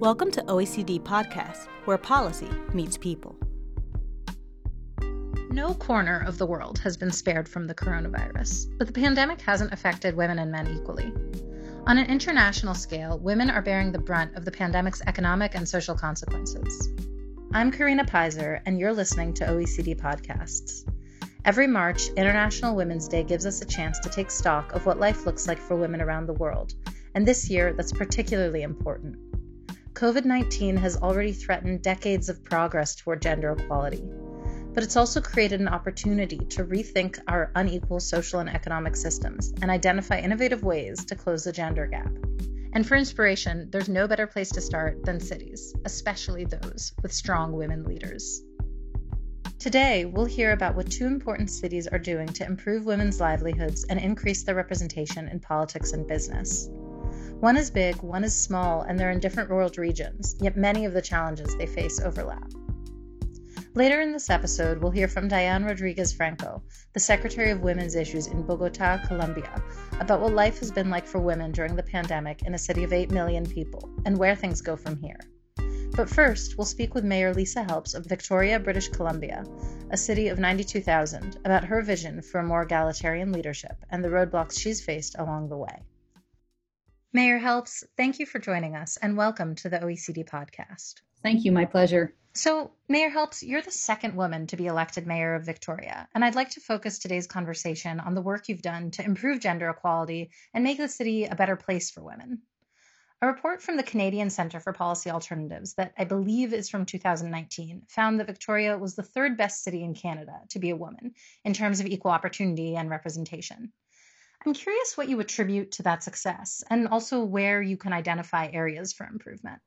Welcome to OECD Podcast, where policy meets people. No corner of the world has been spared from the coronavirus, but the pandemic hasn't affected women and men equally. On an international scale, women are bearing the brunt of the pandemic's economic and social consequences. I'm Karina Piser, and you're listening to OECD Podcasts. Every March, International Women's Day gives us a chance to take stock of what life looks like for women around the world, and this year, that's particularly important. COVID-19 has already threatened decades of progress toward gender equality, but it's also created an opportunity to rethink our unequal social and economic systems and identify innovative ways to close the gender gap. And for inspiration, there's no better place to start than cities, especially those with strong women leaders. Today, we'll hear about what two important cities are doing to improve women's livelihoods and increase their representation in politics and business. One is big, one is small, and they're in different world regions, yet many of the challenges they face overlap. Later in this episode, we'll hear from Diana Rodriguez Franco, the Secretary of Women's Issues in Bogotá, Colombia, about what life has been like for women during the pandemic in a city of 8 million people and where things go from here. But first, we'll speak with Mayor Lisa Helps of Victoria, British Columbia, a city of 92,000, about her vision for a more egalitarian leadership and the roadblocks she's faced along the way. Mayor Helps, thank you for joining us and welcome to the OECD Podcast. Thank you. My pleasure. So, Mayor Helps, you're the second woman to be elected mayor of Victoria, and I'd like to focus today's conversation on the work you've done to improve gender equality and make the city a better place for women. A report from the Canadian Centre for Policy Alternatives that I believe is from 2019 found that Victoria was the third best city in Canada to be a woman in terms of equal opportunity and representation. I'm curious what you attribute to that success and also where you can identify areas for improvement.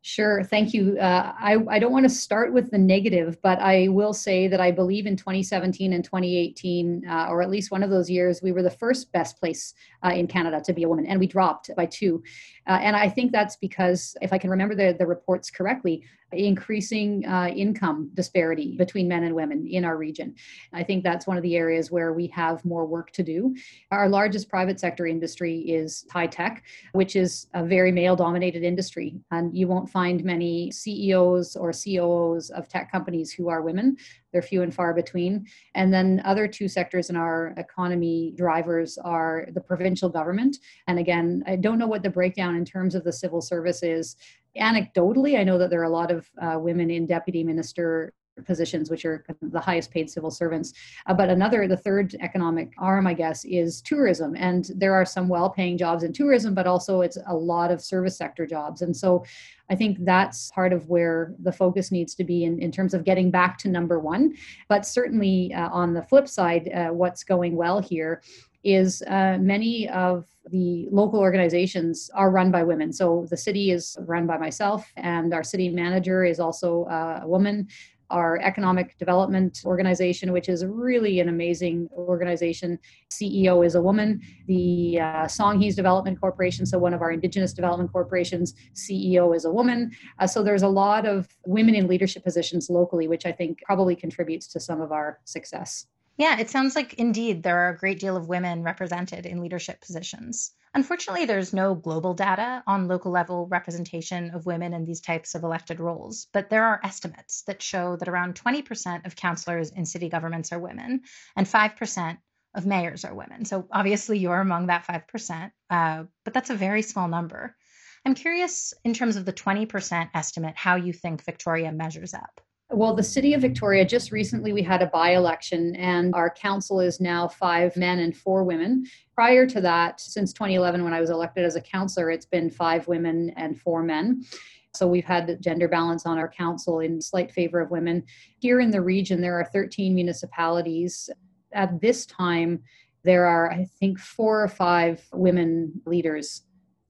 Sure. Thank you. I don't want to start with the negative, but I will say that I believe in 2017 and 2018, or at least one of those years, we were the first best place in Canada to be a woman, and we dropped by 2. And I think that's because, if I can remember the reports correctly, increasing income disparity between men and women in our region. I think that's one of the areas where we have more work to do. Our largest private sector industry is high tech, which is a very male-dominated industry. And you won't find many CEOs or COOs of tech companies who are women. They're few and far between. And then other two sectors in our economy drivers are the provincial government. And again, I don't know what the breakdown in terms of the civil service is. Anecdotally, I know that there are a lot of women in deputy minister positions, which are the highest paid civil servants. But the third economic arm, I guess, is tourism. And there are some well-paying jobs in tourism, but also it's a lot of service sector jobs. And so I think that's part of where the focus needs to be in terms of getting back to number one. But certainly on the flip side, what's going well here is many of the local organizations are run by women. So the city is run by myself, and our city manager is also a woman. Our economic development organization, which is really an amazing organization, CEO is a woman. The Songhees Development Corporation, so one of our Indigenous development corporations, CEO is a woman. So there's a lot of women in leadership positions locally, which I think probably contributes to some of our success. Yeah, it sounds like indeed there are a great deal of women represented in leadership positions. Unfortunately, there's no global data on local level representation of women in these types of elected roles, but there are estimates that show that around 20% of councillors in city governments are women and 5% of mayors are women. So obviously you're among that 5%, but that's a very small number. I'm curious in terms of the 20% estimate, how you think Victoria measures up. Well, the city of Victoria, just recently we had a by-election and our council is now 5 men and 4 women. Prior to that, since 2011, when I was elected as a councillor, it's been 5 women and 4 men. So we've had gender balance on our council in slight favor of women. Here in the region, there are 13 municipalities. At this time, there are, I think, 4 or 5 women leaders.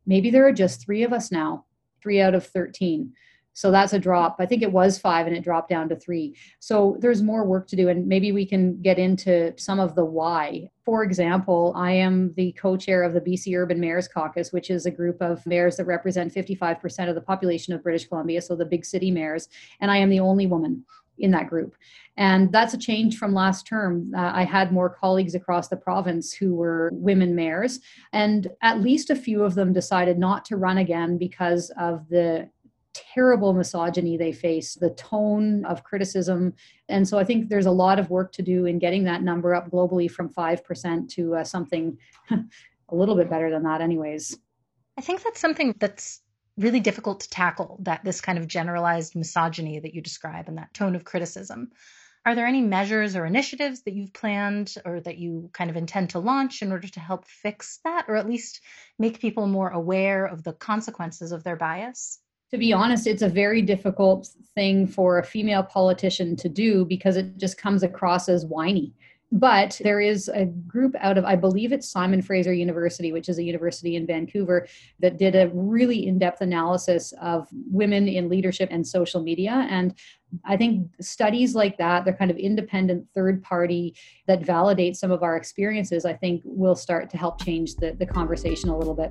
Maybe there are just 3 of us now, 3 out of 13. So that's a drop. I think it was 5 and it dropped down to 3. So there's more work to do. And maybe we can get into some of the why. For example, I am the co-chair of the BC Urban Mayors Caucus, which is a group of mayors that represent 55% of the population of British Columbia. So the big city mayors. And I am the only woman in that group. And that's a change from last term. I had more colleagues across the province who were women mayors. And at least a few of them decided not to run again because of the terrible misogyny they face, the tone of criticism. And so I think there's a lot of work to do in getting that number up globally from 5% to something a little bit better than that anyways. I think that's something that's really difficult to tackle, that this kind of generalized misogyny that you describe and that tone of criticism. Are there any measures or initiatives that you've planned or that you kind of intend to launch in order to help fix that, or at least make people more aware of the consequences of their bias? To be honest, it's a very difficult thing for a female politician to do because it just comes across as whiny. But there is a group out of, I believe it's Simon Fraser University, which is a university in Vancouver, that did a really in-depth analysis of women in leadership and social media. And I think studies like that, they're kind of independent third party that validate some of our experiences, I think will start to help change the conversation a little bit.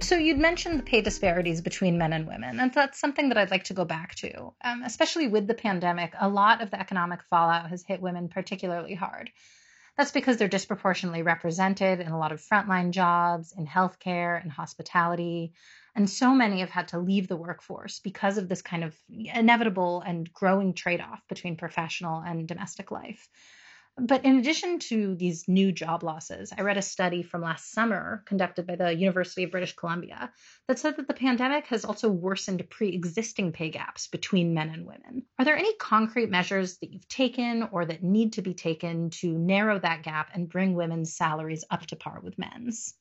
So you'd mentioned the pay disparities between men and women, and that's something that I'd like to go back to. Especially with the pandemic, a lot of the economic fallout has hit women particularly hard. That's because they're disproportionately represented in a lot of frontline jobs, in healthcare, and hospitality, and so many have had to leave the workforce because of this kind of inevitable and growing trade-off between professional and domestic life. But in addition to these new job losses, I read a study from last summer conducted by the University of British Columbia that said that the pandemic has also worsened pre-existing pay gaps between men and women. Are there any concrete measures that you've taken or that need to be taken to narrow that gap and bring women's salaries up to par with men's?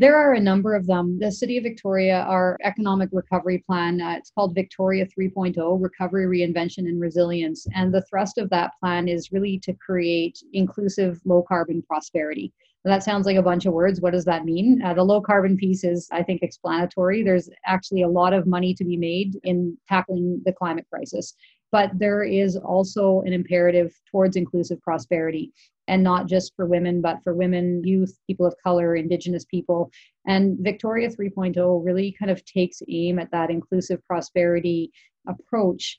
There are a number of them. The City of Victoria, our economic recovery plan, it's called Victoria 3.0, Recovery, Reinvention and Resilience. And the thrust of that plan is really to create inclusive low-carbon prosperity. Now, that sounds like a bunch of words. What does that mean? The low-carbon piece is, I think, explanatory. There's actually a lot of money to be made in tackling the climate crisis. But there is also an imperative towards inclusive prosperity. And not just for women, but for women, youth, people of color, Indigenous people. And Victoria 3.0 really kind of takes aim at that inclusive prosperity approach.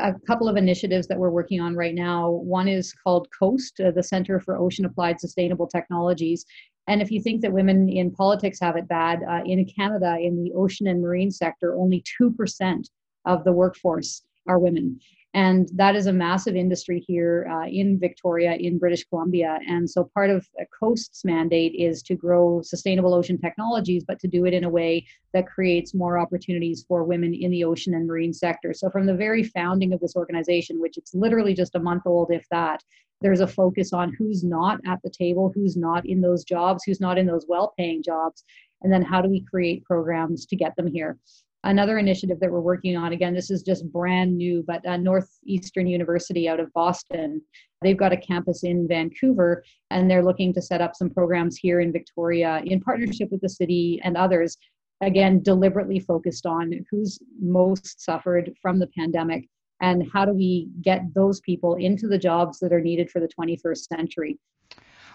A couple of initiatives that we're working on right now. One is called COAST, the Centre for Ocean Applied Sustainable Technologies. And if you think that women in politics have it bad, in Canada, in the ocean and marine sector, only 2% of the workforce are women. And that is a massive industry here in Victoria, in British Columbia. And so part of COAST's mandate is to grow sustainable ocean technologies, but to do it in a way that creates more opportunities for women in the ocean and marine sector. So from the very founding of this organization, which it's literally just a month old, if that, there's a focus on who's not at the table, who's not in those jobs, who's not in those well-paying jobs, and then how do we create programs to get them here. Another initiative that we're working on, again, this is just brand new, but Northeastern University out of Boston, they've got a campus in Vancouver, and they're looking to set up some programs here in Victoria in partnership with the city and others, again, deliberately focused on who's most suffered from the pandemic and how do we get those people into the jobs that are needed for the 21st century.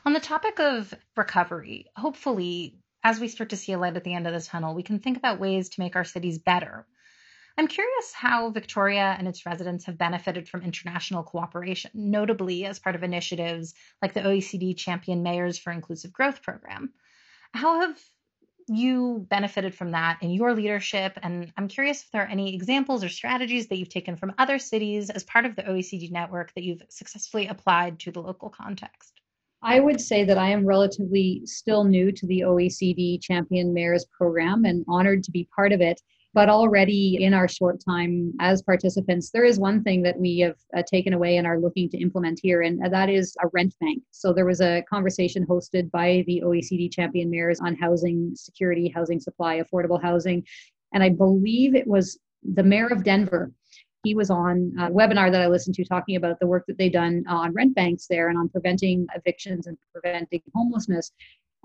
On the topic of recovery, hopefully, as we start to see a light at the end of the tunnel, we can think about ways to make our cities better. I'm curious how Victoria and its residents have benefited from international cooperation, notably as part of initiatives like the OECD Champion Mayors for Inclusive Growth program. How have you benefited from that in your leadership? And I'm curious if there are any examples or strategies that you've taken from other cities as part of the OECD network that you've successfully applied to the local context. I would say that I am relatively still new to the OECD Champion Mayors program and honored to be part of it. But already in our short time as participants, there is one thing that we have taken away and are looking to implement here, and that is a rent bank. So there was a conversation hosted by the OECD Champion Mayors on housing security, housing supply, affordable housing. And I believe it was the mayor of Denver. He was on a webinar that I listened to talking about the work that they've done on rent banks there and on preventing evictions and preventing homelessness.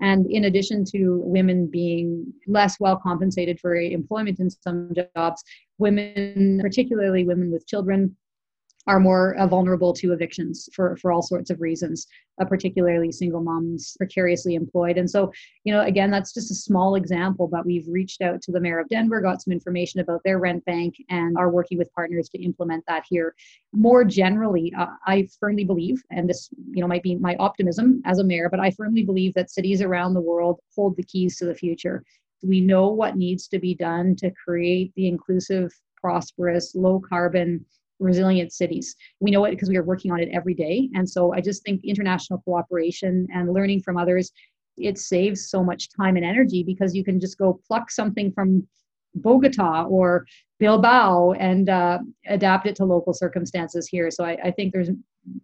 And in addition to women being less well compensated for employment in some jobs, women, particularly women with children, are more vulnerable to evictions for all sorts of reasons, particularly single moms, precariously employed. And so, you know, again, that's just a small example, but we've reached out to the mayor of Denver, got some information about their rent bank, and are working with partners to implement that here. More generally, I firmly believe, and this, you know, might be my optimism as a mayor, but I firmly believe that cities around the world hold the keys to the future. We know what needs to be done to create the inclusive, prosperous, low carbon, resilient cities. We know it because we are working on it every day. And so I just think international cooperation and learning from others, it saves so much time and energy, because you can just go pluck something from Bogotá or Bilbao and adapt it to local circumstances here. So I think there's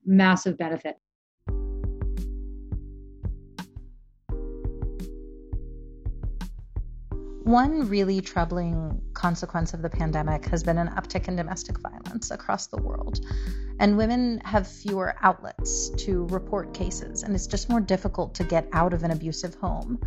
massive benefit. One really troubling consequence of the pandemic has been an uptick in domestic violence across the world. And women have fewer outlets to report cases, and it's just more difficult to get out of an abusive home.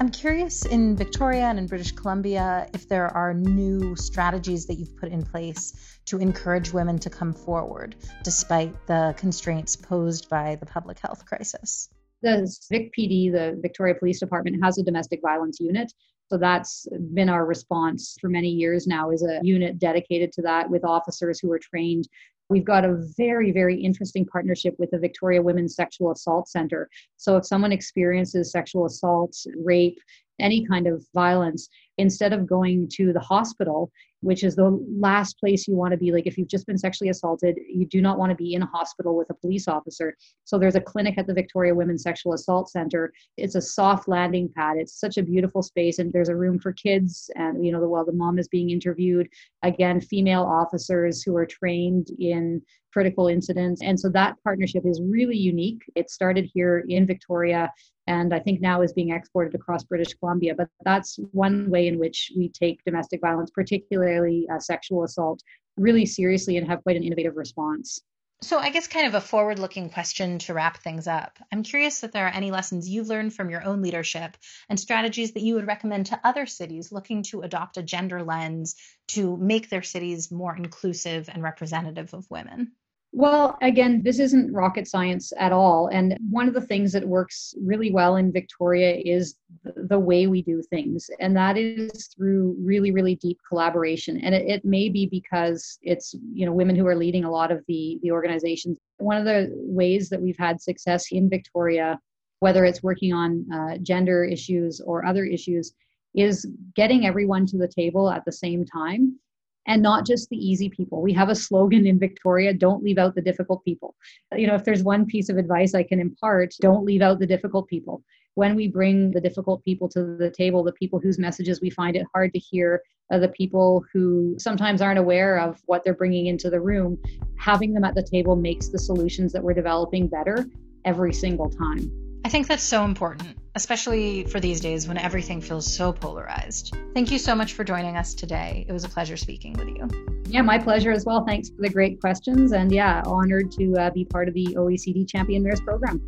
I'm curious in Victoria and in British Columbia if there are new strategies that you've put in place to encourage women to come forward despite the constraints posed by the public health crisis. The VicPD, the Victoria Police Department, has a domestic violence unit. So that's been our response for many years now, is a unit dedicated to that with officers who are trained. We've got a very, very interesting partnership with the Victoria Women's Sexual Assault Center. So if someone experiences sexual assault, rape, any kind of violence, instead of going to the hospital, which is the last place you want to be, like if you've just been sexually assaulted, you do not want to be in a hospital with a police officer. So there's a clinic at the Victoria Women's Sexual Assault Center. It's a soft landing pad. It's such a beautiful space, and there's a room for kids. And, you know, while the mom is being interviewed, again, female officers who are trained in critical incidents. And so that partnership is really unique. It started here in Victoria, and I think now is being exported across British Columbia. But that's one way in which we take domestic violence, particularly sexual assault, really seriously and have quite an innovative response. So I guess kind of a forward-looking question to wrap things up. I'm curious if there are any lessons you've learned from your own leadership and strategies that you would recommend to other cities looking to adopt a gender lens to make their cities more inclusive and representative of women. Well, again, this isn't rocket science at all. And one of the things that works really well in Victoria is the way we do things. And that is through really, really deep collaboration. And it may be because it's, you know, women who are leading a lot of the organizations. One of the ways that we've had success in Victoria, whether it's working on gender issues or other issues, is getting everyone to the table at the same time. And not just the easy people. We have a slogan in Victoria, don't leave out the difficult people. You know, if there's one piece of advice I can impart, don't leave out the difficult people. When we bring the difficult people to the table, the people whose messages we find it hard to hear, the people who sometimes aren't aware of what they're bringing into the room, having them at the table makes the solutions that we're developing better every single time. I think that's so important, especially for these days when everything feels so polarized. Thank you so much for joining us today. It was a pleasure speaking with you. Yeah, my pleasure as well. Thanks for the great questions. And yeah, honored to be part of the OECD Champion Mayors program.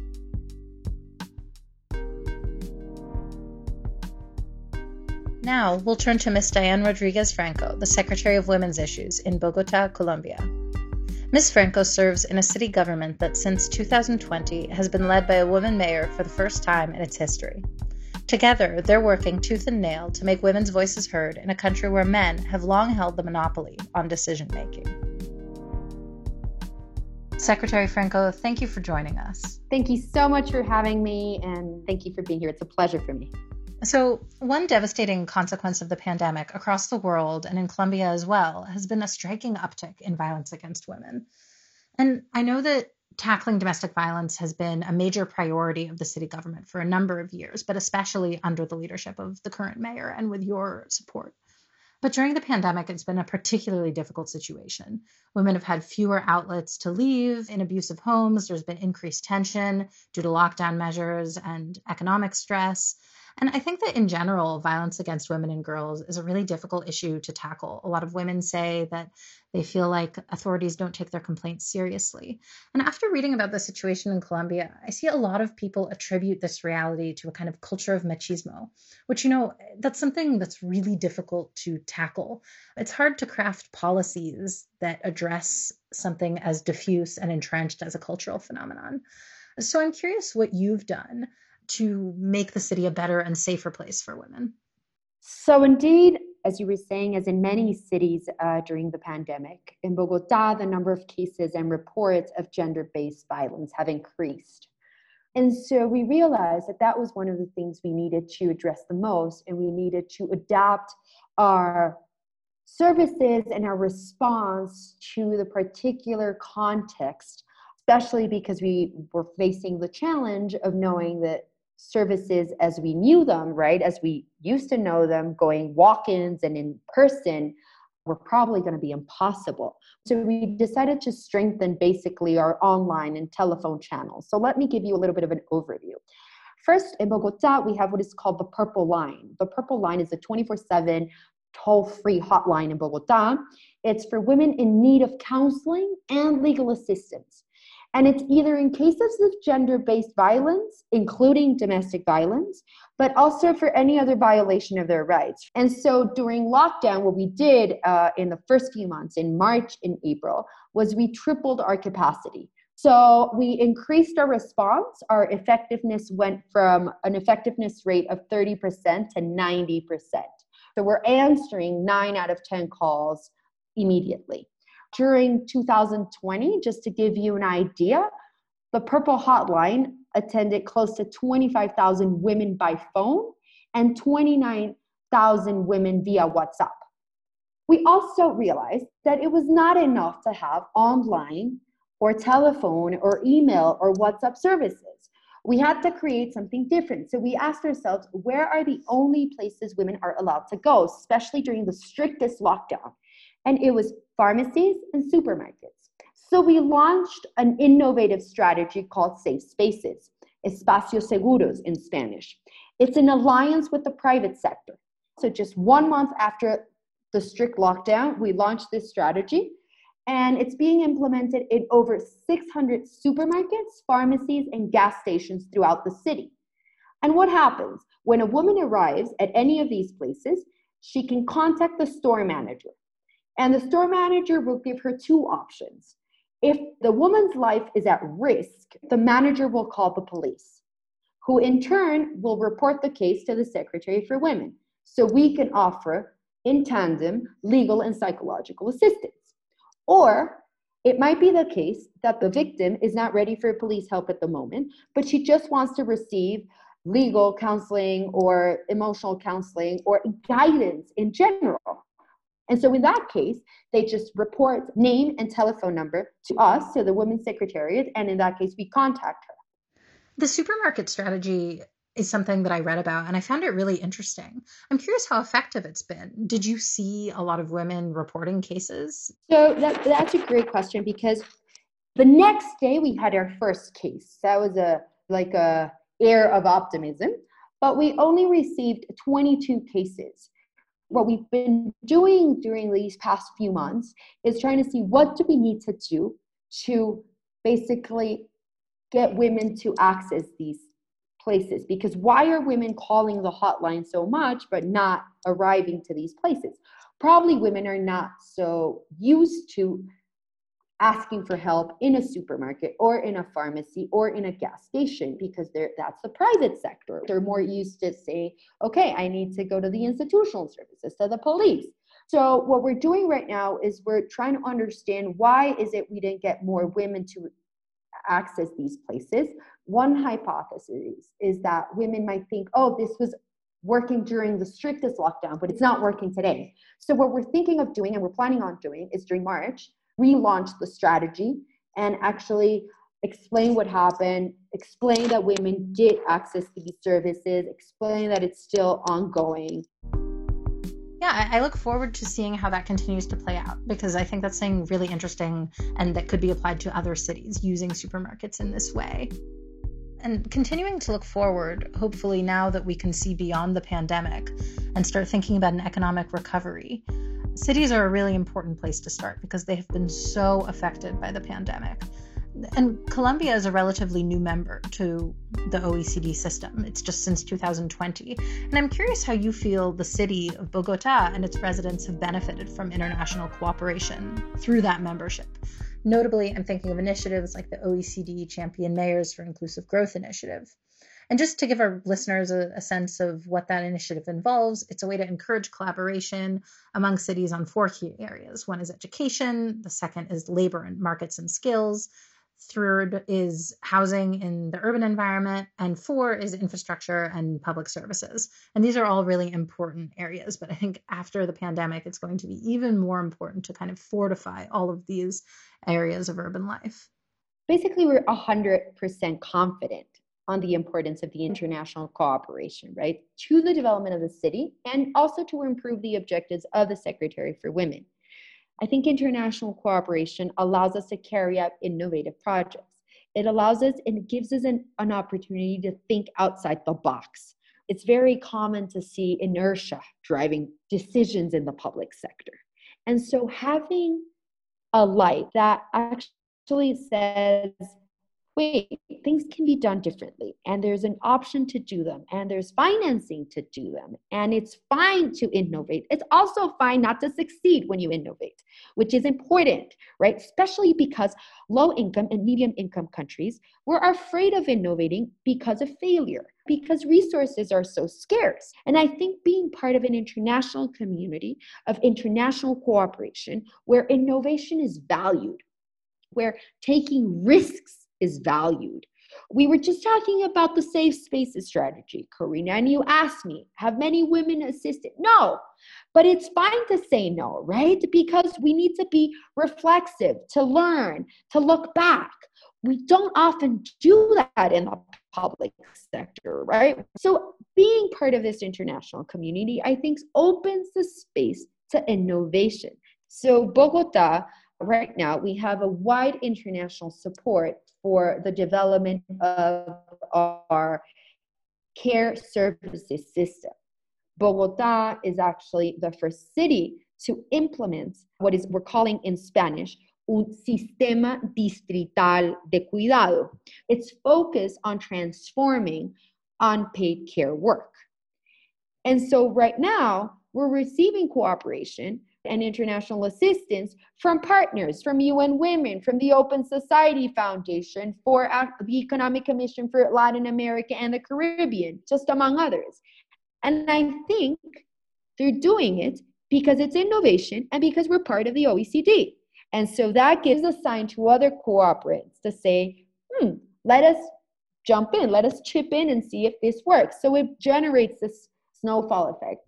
Now we'll turn to Ms. Diana Rodriguez Franco, the Secretary of Women's Issues in Bogotá, Colombia. Ms. Franco serves in a city government that since 2020 has been led by a woman mayor for the first time in its history. Together, they're working tooth and nail to make women's voices heard in a country where men have long held the monopoly on decision-making. Secretary Franco, thank you for joining us. Thank you so much for having me, and thank you for being here. It's a pleasure for me. So one devastating consequence of the pandemic across the world and in Colombia as well has been a striking uptick in violence against women. And I know that tackling domestic violence has been a major priority of the city government for a number of years, but especially under the leadership of the current mayor and with your support. But during the pandemic, it's been a particularly difficult situation. Women have had fewer outlets to leave in abusive homes. There's been increased tension due to lockdown measures and economic stress. And I think that in general, violence against women and girls is a really difficult issue to tackle. A lot of women say that they feel like authorities don't take their complaints seriously. And after reading about the situation in Colombia, I see a lot of people attribute this reality to a kind of culture of machismo, which, you know, that's something that's really difficult to tackle. It's hard to craft policies that address something as diffuse and entrenched as a cultural phenomenon. So I'm curious what you've done to make the city a better and safer place for women. So indeed, as you were saying, as in many cities during the pandemic, in Bogotá, the number of cases and reports of gender-based violence have increased. And so we realized that that was one of the things we needed to address the most, and we needed to adapt our services and our response to the particular context, especially because we were facing the challenge of knowing that services as we knew them, right, as we used to know them, going walk-ins and in person, were probably going to be impossible. So we decided to strengthen basically our online and telephone channels. So let me give you a little bit of an overview. First, in Bogotá, we have what is called the Purple Line. The Purple Line is a 24/7 toll-free hotline in Bogotá. It's for women in need of counseling and legal assistance. And it's either in cases of gender-based violence, including domestic violence, but also for any other violation of their rights. And so during lockdown, what we did in the first few months, in March and April, was we tripled our capacity. So we increased our response. Our effectiveness went from an effectiveness rate of 30% to 90%. So we're answering 9 out of 10 calls immediately. During 2020, just to give you an idea, the Purple Hotline attended close to 25,000 women by phone and 29,000 women via WhatsApp. We also realized that it was not enough to have online or telephone or email or WhatsApp services. We had to create something different. So we asked ourselves, where are the only places women are allowed to go, especially during the strictest lockdown? And it was pharmacies and supermarkets. So we launched an innovative strategy called Safe Spaces, Espacios Seguros in Spanish. It's an alliance with the private sector. So just 1 month after the strict lockdown, we launched this strategy, and it's being implemented in over 600 supermarkets, pharmacies, and gas stations throughout the city. And what happens? When a woman arrives at any of these places, she can contact the store manager. And the store manager will give her 2 options. If the woman's life is at risk, the manager will call the police, who in turn will report the case to the Secretary for Women. So we can offer, in tandem, legal and psychological assistance. Or it might be the case that the victim is not ready for police help at the moment, but she just wants to receive legal counseling or emotional counseling or guidance in general. And so in that case, they just report name and telephone number to us, to the Women's Secretariat, and in that case, we contact her. The supermarket strategy is something that I read about, and I found it really interesting. I'm curious how effective it's been. Did you see a lot of women reporting cases? So that's a great question, because the next day we had our first case. That was like a air of optimism, but we only received 22 cases. What we've been doing during these past few months is trying to see what do we need to do to basically get women to access these places. Because why are women calling the hotline so much but not arriving to these places? Probably women are not so used to asking for help in a supermarket or in a pharmacy or in a gas station, because that's the private sector. They're more used to say, okay, I need to go to the institutional services, to the police. So what we're doing right now is we're trying to understand why is it we didn't get more women to access these places. One hypothesis is that women might think, oh, this was working during the strictest lockdown, but it's not working today. So what we're thinking of doing, and we're planning on doing, is during March, relaunch the strategy and actually explain what happened, explain that women did access these services, explain that it's still ongoing. Yeah, I look forward to seeing how that continues to play out, because I think that's something really interesting and that could be applied to other cities using supermarkets in this way. And continuing to look forward, hopefully now that we can see beyond the pandemic and start thinking about an economic recovery, cities are a really important place to start because they have been so affected by the pandemic. And Colombia is a relatively new member to the OECD system. It's just since 2020. And I'm curious how you feel the city of Bogotá and its residents have benefited from international cooperation through that membership. Notably, I'm thinking of initiatives like the OECD Champion Mayors for Inclusive Growth initiative. And just to give our listeners a sense of what that initiative involves, it's a way to encourage collaboration among cities on four key areas. One is education. The second is labor and markets and skills. Third is housing in the urban environment, and four is infrastructure and public services. And these are all really important areas, but I think after the pandemic, it's going to be even more important to kind of fortify all of these areas of urban life. Basically, we're 100% confident on the importance of the international cooperation, right, to the development of the city and also to improve the objectives of the Secretary for Women. I think international cooperation allows us to carry out innovative projects. It allows us and it gives us an opportunity to think outside the box. It's very common to see inertia driving decisions in the public sector. And so having a light that actually says, wait, things can be done differently, and there's an option to do them, and there's financing to do them, and it's fine to innovate. It's also fine not to succeed when you innovate, which is important, right? Especially because low-income and medium-income countries were afraid of innovating because of failure, because resources are so scarce. And I think being part of an international community of international cooperation where innovation is valued, where taking risks is valued. We were just talking about the safe spaces strategy, Karina, and you asked me, have many women assisted? No, but it's fine to say no, right? Because we need to be reflexive, to learn, to look back. We don't often do that in the public sector, right? So being part of this international community, I think, opens the space to innovation. So Bogotá, right now, we have a wide international support for the development of our care services system. Bogotá is actually the first city to implement what is we're calling in Spanish, un sistema distrital de cuidado. It's focused on transforming unpaid care work. And so right now, we're receiving cooperation and international assistance from partners, from UN Women, from the Open Society Foundation, for the Economic Commission for Latin America and the Caribbean, just among others. And I think they're doing it because it's innovation and because we're part of the OECD. And so that gives a sign to other cooperants to say, let us jump in, let us chip in and see if this works. So it generates this snowball effect.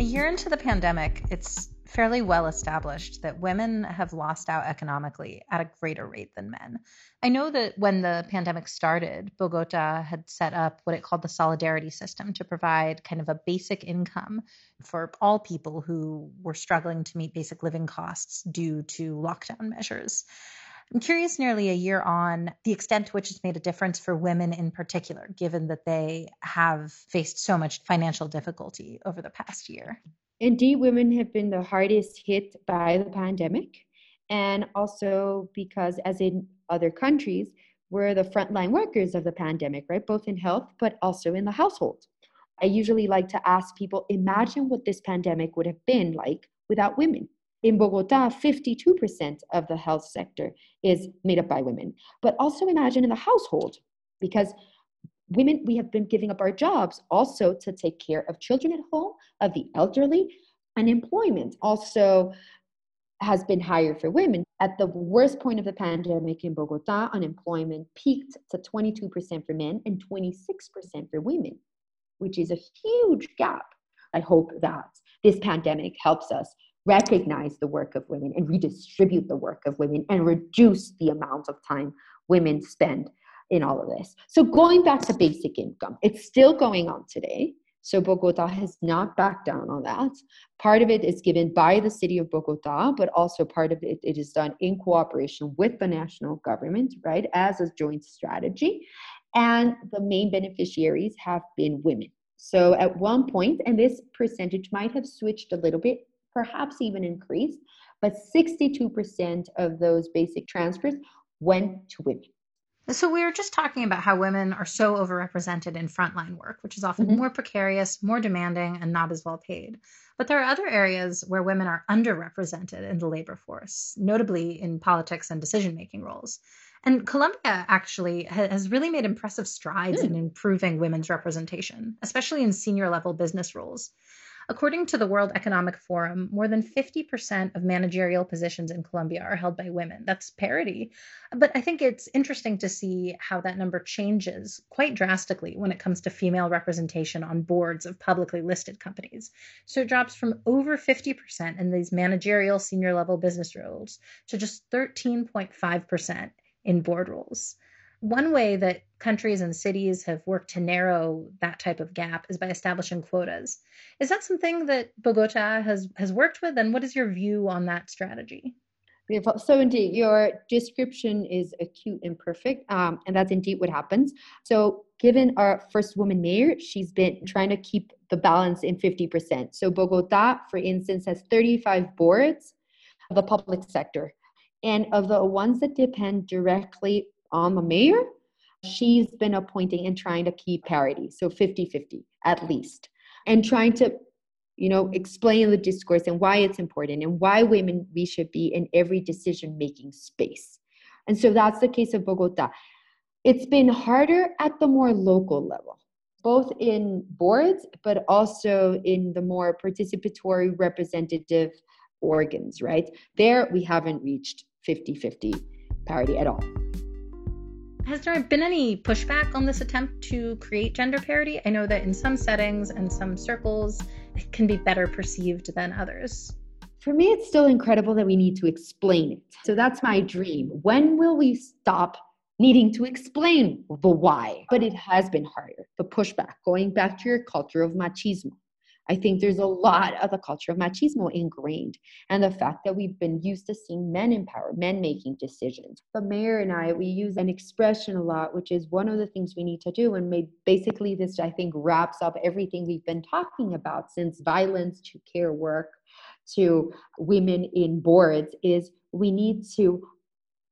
A year into the pandemic, it's fairly well established that women have lost out economically at a greater rate than men. I know that when the pandemic started, Bogotá had set up what it called the solidarity system to provide kind of a basic income for all people who were struggling to meet basic living costs due to lockdown measures. I'm curious, nearly a year on, the extent to which it's made a difference for women in particular, given that they have faced so much financial difficulty over the past year. Indeed, women have been the hardest hit by the pandemic. And also because, as in other countries, we're the frontline workers of the pandemic, right? Both in health, but also in the household. I usually like to ask people, imagine what this pandemic would have been like without women. In Bogotá, 52% of the health sector is made up by women. But also imagine in the household, because women, we have been giving up our jobs also to take care of children at home, of the elderly. Unemployment also has been higher for women. At the worst point of the pandemic in Bogotá, unemployment peaked to 22% for men and 26% for women, which is a huge gap. I hope that this pandemic helps us recognize the work of women and redistribute the work of women and reduce the amount of time women spend in all of this. So going back to basic income, it's still going on today. So Bogotá has not backed down on that. Part of it is given by the city of Bogotá, but also part of it, it is done in cooperation with the national government, right, as a joint strategy. And the main beneficiaries have been women. So at one point, and this percentage might have switched a little bit, perhaps even increased, but 62% of those basic transfers went to women. So we were just talking about how women are so overrepresented in frontline work, which is often more precarious, more demanding, and not as well paid. But there are other areas where women are underrepresented in the labor force, notably in politics and decision-making roles. And Colombia actually has really made impressive strides in improving women's representation, especially in senior-level business roles. According to the World Economic Forum, more than 50% of managerial positions in Colombia are held by women. That's parity. But I think it's interesting to see how that number changes quite drastically when it comes to female representation on boards of publicly listed companies. So it drops from over 50% in these managerial senior level business roles to just 13.5% in board roles. One way that countries and cities have worked to narrow that type of gap is by establishing quotas. Is that something that Bogotá has worked with? And what is your view on that strategy? Beautiful. So indeed, your description is acute and perfect. And that's indeed what happens. So given our first woman mayor, she's been trying to keep the balance in 50%. So Bogotá, for instance, has 35 boards of the public sector. And of the ones that depend directly on the mayor, she's been appointing and trying to keep parity, so 50-50 at least, and trying to, you know, explain the discourse and why it's important and why women, we should be in every decision-making space. And so that's the case of Bogotá. It's been harder at the more local level, both in boards, but also in the more participatory representative organs, right? There, we haven't reached 50-50 parity at all. Has there been any pushback on this attempt to create gender parity? I know that in some settings and some circles, it can be better perceived than others. For me, it's still incredible that we need to explain it. So that's my dream. When will we stop needing to explain the why? But it has been harder. The pushback, going back to your culture of machismo. I think there's a lot of the culture of machismo ingrained, and the fact that we've been used to seeing men in power, men making decisions. The mayor and I, we use an expression a lot, which is one of the things we need to do. And basically this, I think, wraps up everything we've been talking about, since violence to care work to women in boards, is we need to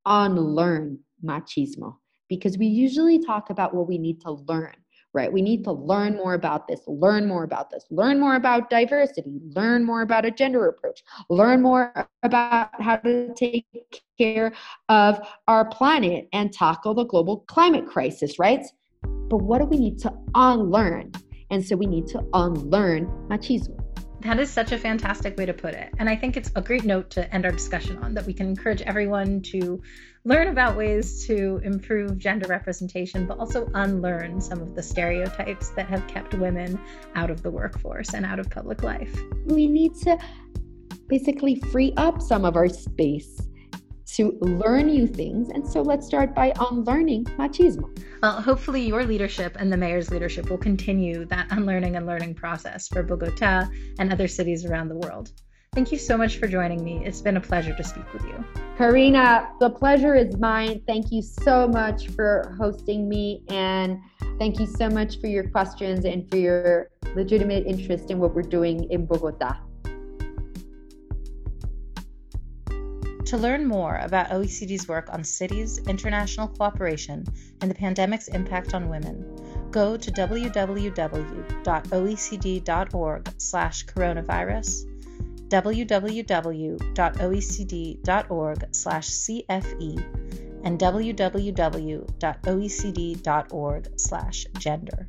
unlearn machismo, because we usually talk about what we need to learn. Right? We need to learn more about this, learn more about this, learn more about diversity, learn more about a gender approach, learn more about how to take care of our planet and tackle the global climate crisis, right? But what do we need to unlearn? And so we need to unlearn machismo. That is such a fantastic way to put it. And I think it's a great note to end our discussion on, that we can encourage everyone to learn about ways to improve gender representation, but also unlearn some of the stereotypes that have kept women out of the workforce and out of public life. We need to basically free up some of our space to learn new things. And so let's start by unlearning machismo. Well, hopefully your leadership and the mayor's leadership will continue that unlearning and learning process for Bogotá and other cities around the world. Thank you so much for joining me. It's been a pleasure to speak with you. Karina, the pleasure is mine. Thank you so much for hosting me. And thank you so much for your questions and for your legitimate interest in what we're doing in Bogotá. To learn more about OECD's work on cities, international cooperation, and the pandemic's impact on women, go to www.oecd.org/coronavirus, www.oecd.org/CFE, and www.oecd.org/gender.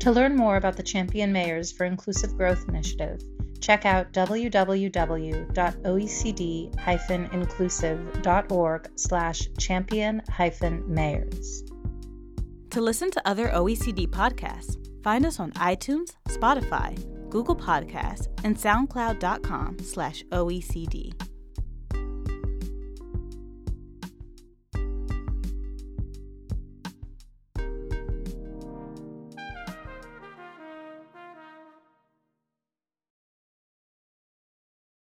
To learn more about the Champion Mayors for Inclusive Growth initiative, check out www.oecd-inclusive.org/champion-mayors. To listen to other OECD podcasts, find us on iTunes, Spotify, Google Podcasts, and SoundCloud.com/OECD.